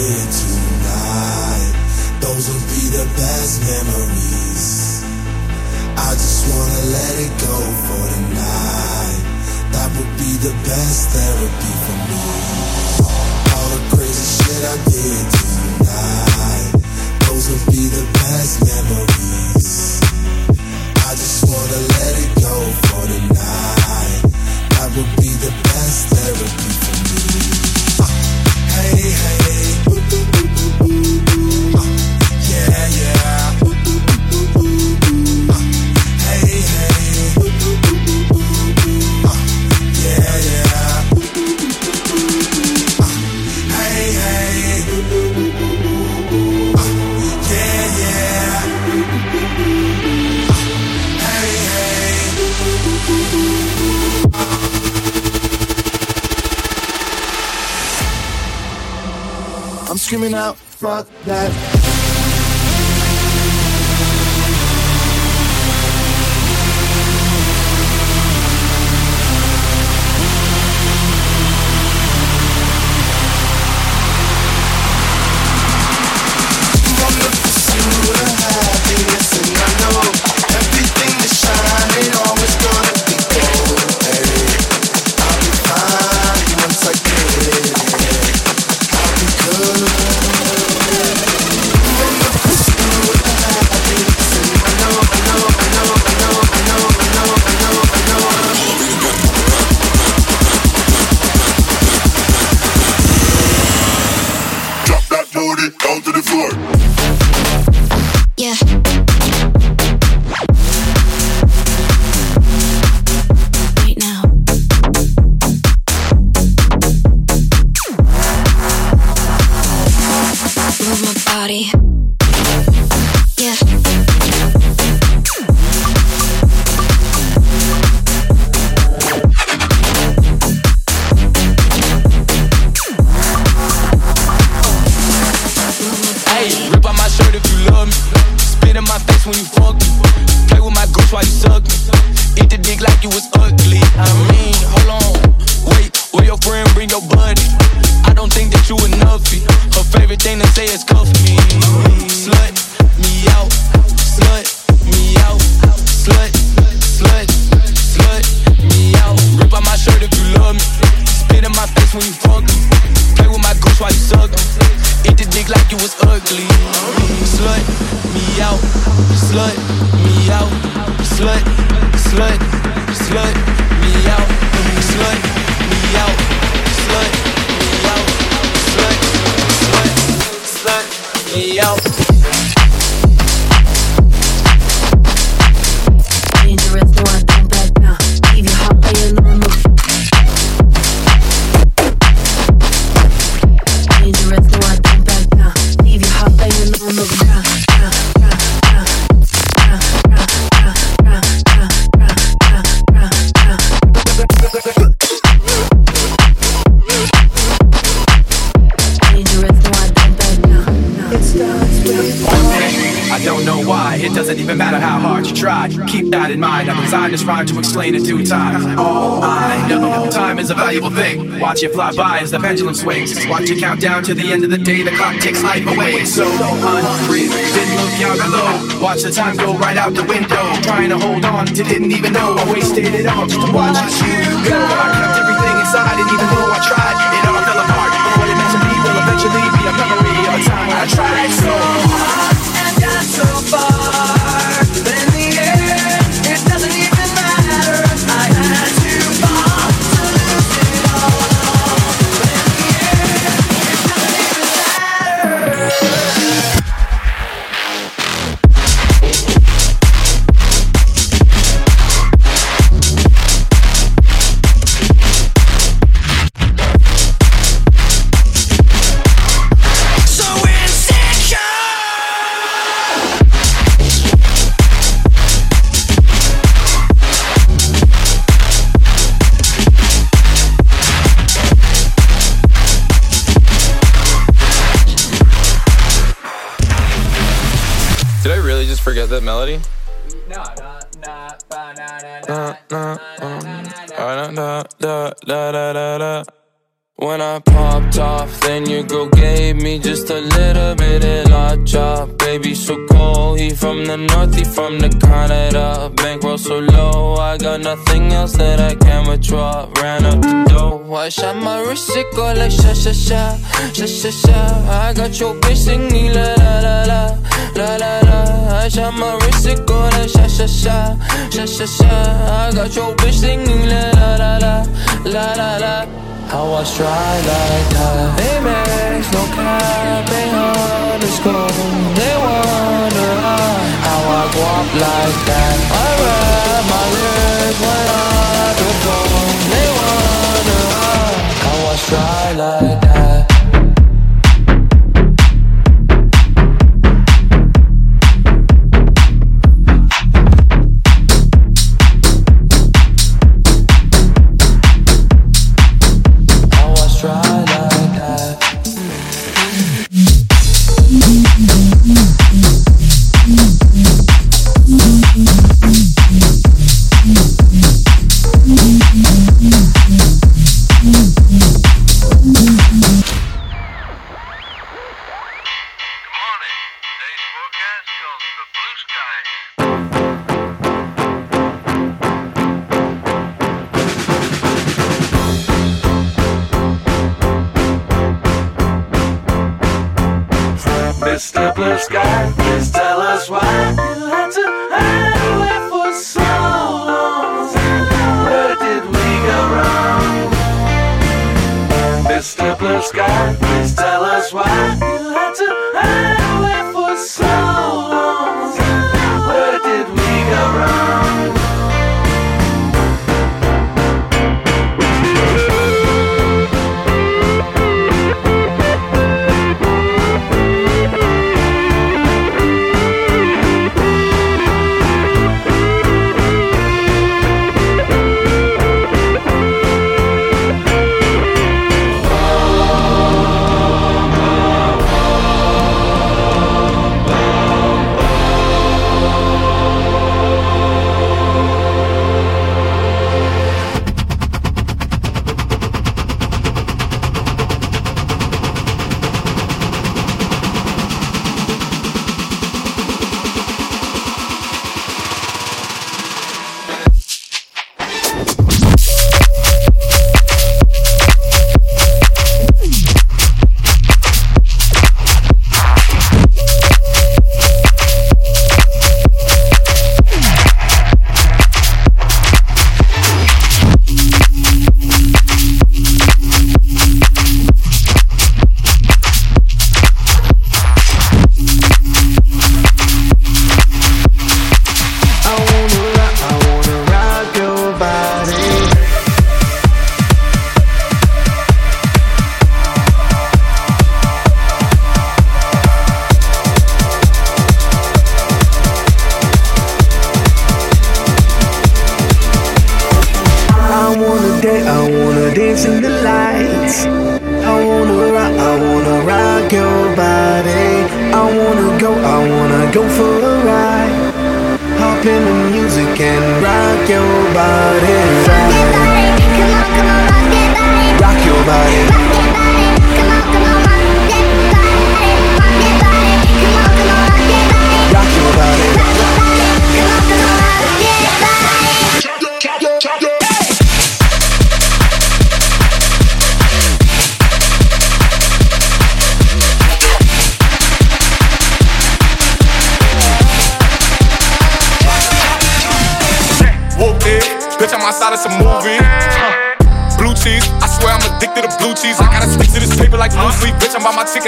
here tonight. Those will be the best memories. I just wanna let it go for tonight. That would be the best therapy for me. All the crazy shit I did tonight, those will be the best memories. I just wanna let it go for tonight. That would be the best therapy for me. Hey, hey, boop, boop, boop, boop, boop, boop. Yeah, yeah, boop, boop, boop, boop, boop. Hey, hey, boop, boop, boop, boop, boop, boop. Yeah, yeah, boop, boop, boop, boop, boop. Hey, hey, boop, boop, boop, boop, boop. Yeah, yeah, boop, boop, boop, boop, boop. Hey, hey, boop, boop, boop, boop, boop, boop. I'm screaming out, fuck that. I'm on the pursuit of happiness, and I know everything that shines ain't always gonna be gold. Hey, I'll be fine once I get it. The pendulum swings. Watch it count down to the end of the day. The clock takes life away. So unreal. Didn't look down below. Watch the time go right out the window. Trying to hold on to didn't even know. I wasted it all just to watch you go. I kept everything inside, and even though I tried, it all fell apart. But what it meant to me will eventually be a memory of a time when I tried so hard and got so far. But in the end, it doesn't even matter. I had to fall to lose it all. That melody? No, When I popped off, then your girl gave me just a little bit of la chop. Baby so cold, he from the north, he from the Canada. Bankroll so low, I got nothing else that I can withdraw. Ran up the dough, I shot my wrist, it go like sha sha sha, sha sha sha. I got your bitch singing la la la la, la la la. I shot my wrist, it go like sha sha sha, sha sha sha. I got your bitch singing la la la la, la la la. How I strive like that. They make no cap, they underscore, they wonder how I walk like that. I wrap my lips when I do go, they wonder how I strive like that. Mr. Blue Sky, please tell us why you had to hide away for so long. Where did we go wrong? Mr. Blue Sky, please tell us why you had to hide away for so long. Where did we go wrong?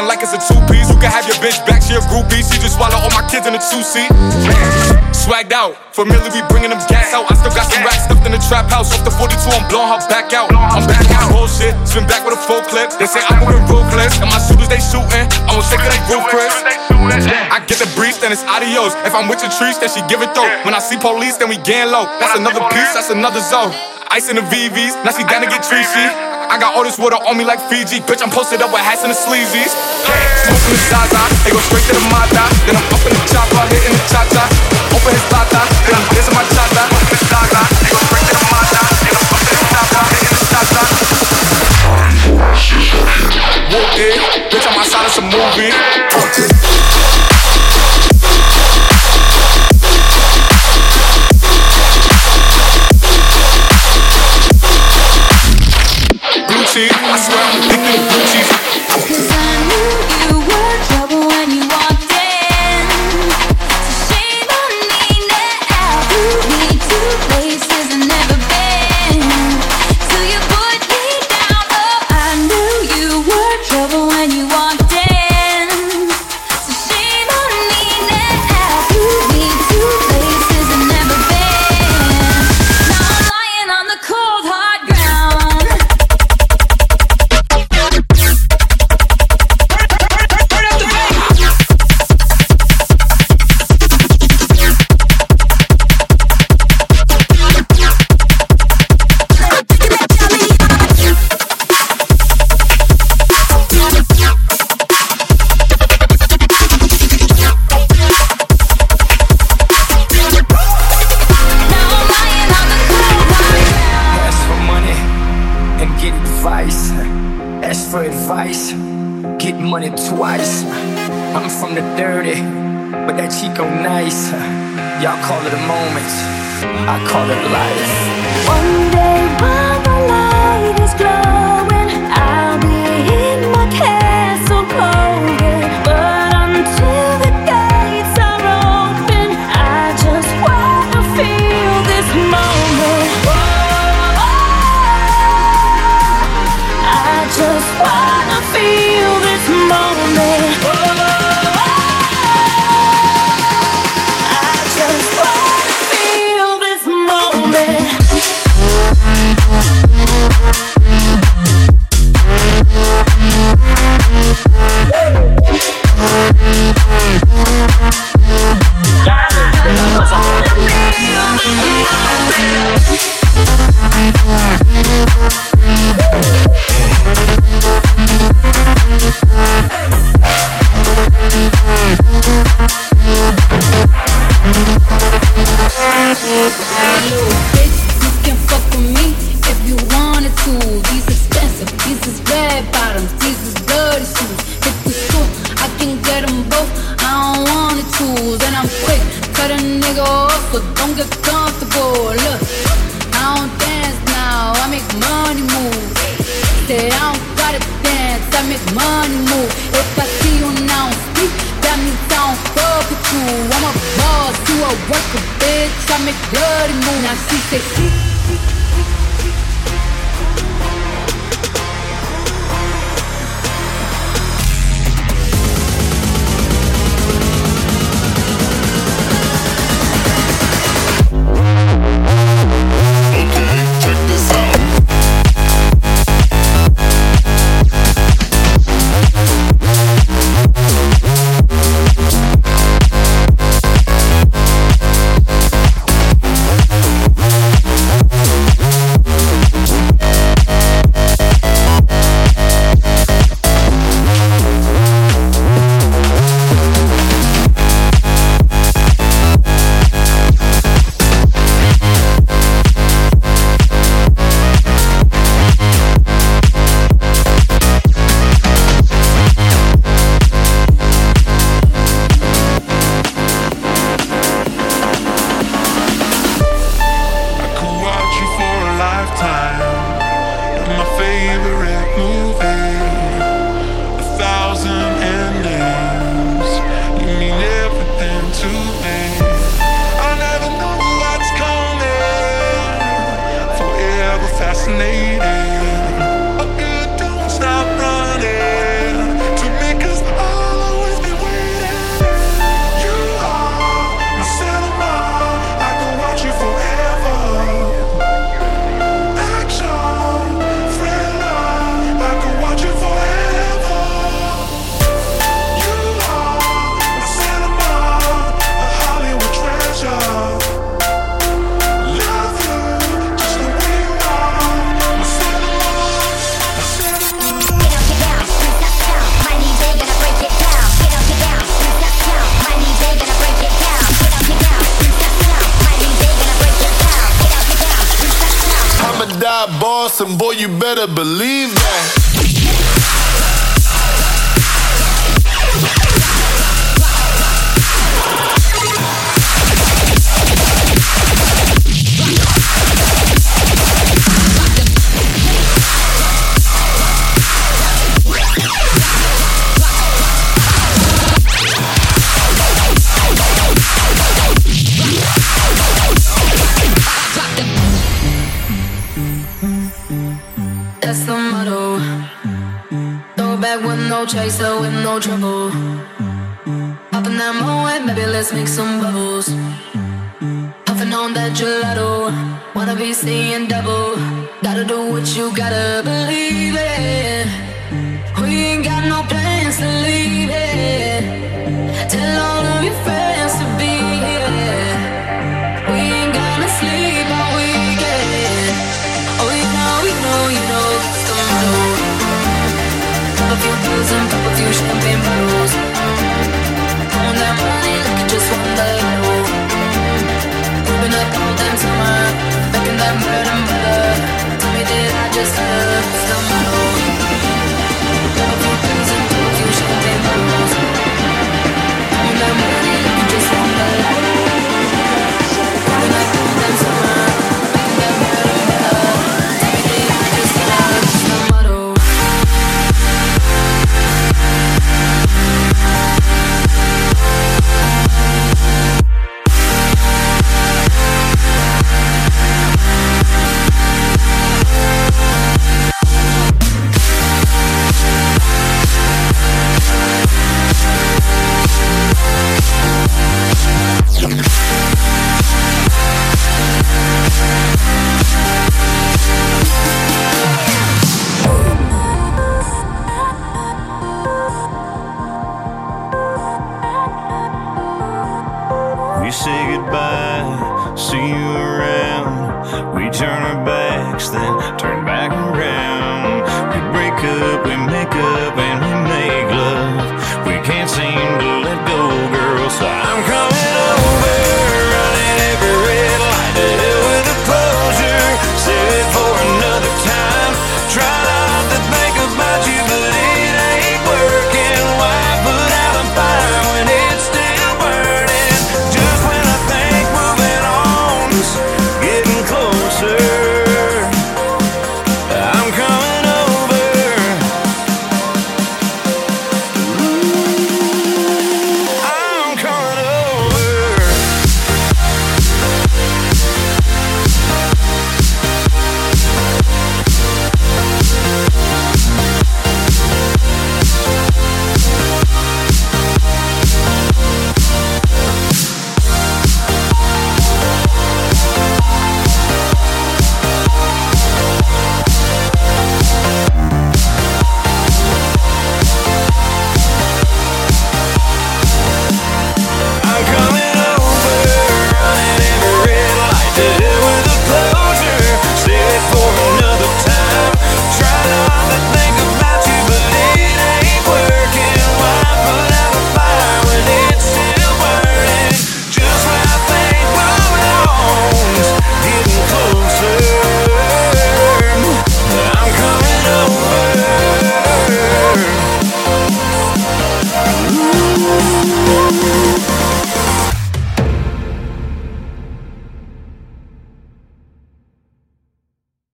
Like it's a two-piece. You can have your bitch back, she a groupie. She just swallow all my kids in a two-seat. Swagged out, familiar, we bringing them gas out. I still got some racks stuffed in the trap house. Off the 42, I'm blowing her back out. I'm back out. Bullshit, spin back with a full clip. They say I'm moving ruthless, and my shooters, they shooting. I'm gonna take it, they roof, Chris. I get the breeze, then it's adios. If I'm with your trees, then she give it though. When I see police, then we gang low. That's another piece, that's another zone. Ice in the VVs, now she down to get treachy. I got all this water on me like Fiji. Bitch, I'm posted up with hats and the sleazies. Smoking the Zaza, they go straight to the Mata. Then I'm up in the chopper, hitting the cha-cha. Open his lata, then I'm dancing my cha-cha. Smoking the Zaza, they go straight to the Mata. Then I'm up in the chopper, hitting the cha-cha. it's a movie. Blue cheese, I swear I'm addicted to blue cheese. 'Cause I knew you were trouble when you walked in. So shame on me now. You need to places I've never been. So you put me down. Oh, I knew you were trouble when you walked in. So shame on me now. You need to places I've never been. Now I'm lying on the cold hard ground. Now I'm lying on the cold hard ground. Ask for money and get advice. Ask for advice, get money twice. I'm from the dirty, but that Chico nice. Y'all call it a moment, I call it life. One day while the light is glowing, I'll be in my castle golden. But until the gates are open, I just wanna feel this moment. I just wanna feel this moment. I just wanna feel this moment. You can fuck with me if you wanted to. These expensive, these is red bottoms, these is dirty shoes. Hit the school, I can get them both, I don't want to choose. And I'm quick, cut a nigga off, but don't get comfortable. Look, I don't dance now, I make money move. Say I don't gotta dance, I make money move. If I see you now speak, that means I don't fuck with you. I'm a boss, you a worker, bitch, I make bloody moves. Now she say, I could watch you for a lifetime. You're my favorite movie. 1,000 endings. You mean everything to me. I never know what's coming. Forever fascinated. But you don't stop running to me, 'cause I'll always be waiting. You are my cinema. I could watch you forever. Action, thriller, I could watch you forever. You are my cinema, a Hollywood treasure. Love you just the way you are, my cinema, my cinema. I'ma die, boss, and boy, you better believe that. chaser with no trouble. Popping that Moet, maybe let's make some bubbles. Puffing on that gelato, wanna be seeing double. Gotta do what you gotta, believe it. We ain't got no plans to leave it. Tell all of your friends to be here. We ain't gonna sleep all weekend. Oh, you know it's the motto. Pop a few pills and pop a few champagne bottles. On that money like you just won the lotto. Open up all damn summer, making that bread and butter. Tell me did I just love? It's the motto. Pop a few pills and pop a few champagne bottles. On that money like you just won the lotto. Open up all damn summer, making that bread and butter. Tell me did I just love? It's the motto. Say goodbye, see you around. We turn our backs, then turn